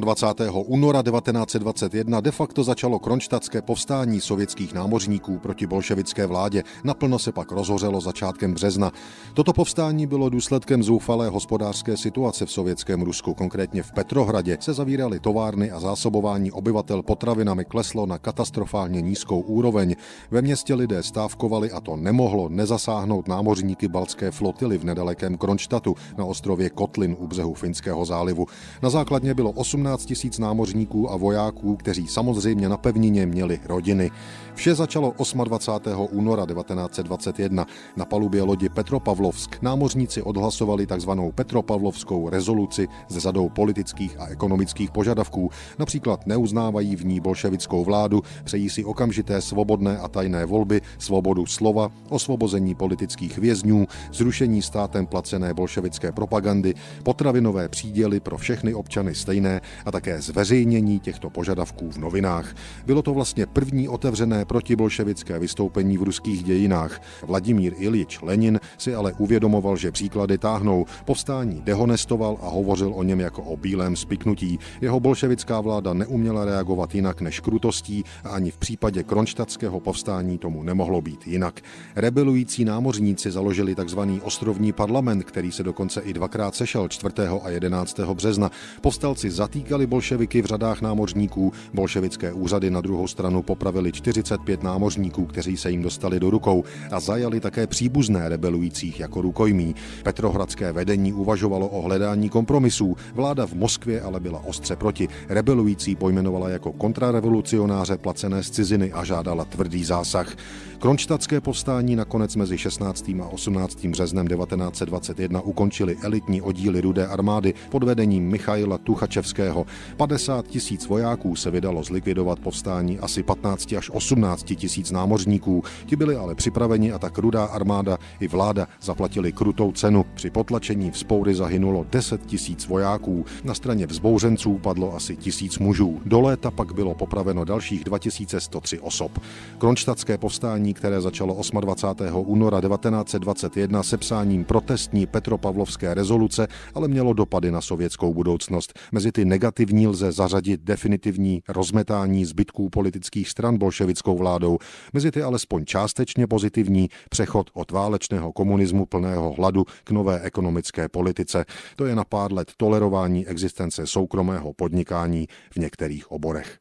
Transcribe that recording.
28. února 1921 de facto začalo Kronštadtské povstání sovětských námořníků proti bolševické vládě, naplno se pak rozhořelo začátkem března. Toto povstání bylo důsledkem zoufalé hospodářské situace v sovětském Rusku, konkrétně v Petrohradě se zavíraly továrny a zásobování obyvatel potravinami kleslo na katastrofálně nízkou úroveň. Ve městě lidé stávkovali a to nemohlo nezasáhnout námořníky Baltské flotily v nedalekém Kronštadtu na ostrově Kotlin u břehu Finského zálivu. Na základně bylo 18 000 námořníků a vojáků, kteří samozřejmě na pevnině měli rodiny. Vše začalo 28. února 1921. Na palubě lodi Petropavlovsk námořníci odhlasovali tzv. Petropavlovskou rezoluci se řadou politických a ekonomických požadavků. Například neuznávají v ní bolševickou vládu, přejí si okamžité svobodné a tajné volby, svobodu slova, osvobození politických vězňů, zrušení státem placené bolševické propagandy, potravinové příděly pro všechny občany stejné a také zveřejnění těchto požadavků v novinách. Bylo to vlastně první otevřené protibolševické vystoupení v ruských dějinách. Vladimír Ilič Lenin si ale uvědomoval, že příklady táhnou. Povstání dehonestoval a hovořil o něm jako o bílém spiknutí. Jeho bolševická vláda neuměla reagovat jinak než krutostí a ani v případě Kronštadtského povstání tomu nemohlo být jinak. Rebelující námořníci založili tzv. Ostrovní parlament, který se dokonce i dvakrát sešel 4. a 11. března. Povstalci zatýkali bolševiky v řadách námořníků, bolševické úřady na druhou stranu popravili 45 námořníků, kteří se jim dostali do rukou a zajali také příbuzné rebelujících jako rukojmí. Petrohradské vedení uvažovalo o hledání kompromisů, vláda v Moskvě ale byla ostře proti. Rebelující pojmenovala jako kontrarevolucionáře placené z ciziny a žádala tvrdý zásah. Kronštadtské povstání nakonec mezi 16. a 18. březnem 1921 ukončili elitní oddíly Rudé armády pod vedením Michaila Tuchačevského. 50 000 vojáků se vydalo zlikvidovat povstání asi 15 až 18 000 námořníků. Ti byli ale připraveni a tak Rudá armáda i vláda zaplatili krutou cenu. Při potlačení vzpoury zahynulo 10 000 vojáků. Na straně vzbouřenců padlo asi 1000 mužů. Do léta pak bylo popraveno dalších 2103 osob. Kronštadtské povstání, které začalo 28. února 1921 sepsáním protestní Petropavlovské rezoluce, ale mělo dopady na sovětskou budoucnost. Mezi ty negativní lze zařadit definitivní rozmetání zbytků politických stran bolševickou vládou. Mezi ty alespoň částečně pozitivní přechod od válečného komunismu plného hladu k nové ekonomické politice. To je na pár let tolerování existence soukromého podnikání v některých oborech.